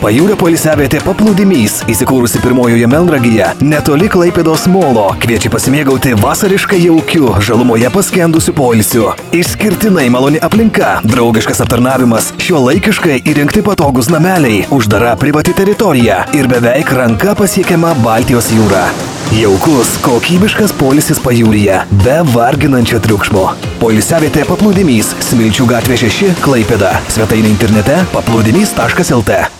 Pajūrio polisevietė paplūdimys, įsikūrusi pirmojoje Melnragyje, netoli Klaipėdos molo, kviečia pasimėgauti vasariškai jaukiu, žalumoje paskendusiu poilsiu. Išskirtinai maloni aplinka, draugiškas aptarnavimas, šiuolaikiškai įrengti patogūs nameliai, uždara privati teritorija ir beveik ranka pasiekiama Baltijos jūra. Jaukus, kokybiškas poilsis pajūryje, be varginančio triukšmo. Poilsiavietė paplūdimys, Smilčių gatvė 6, Klaipėda. Svetainė internete paplūdimys.lt.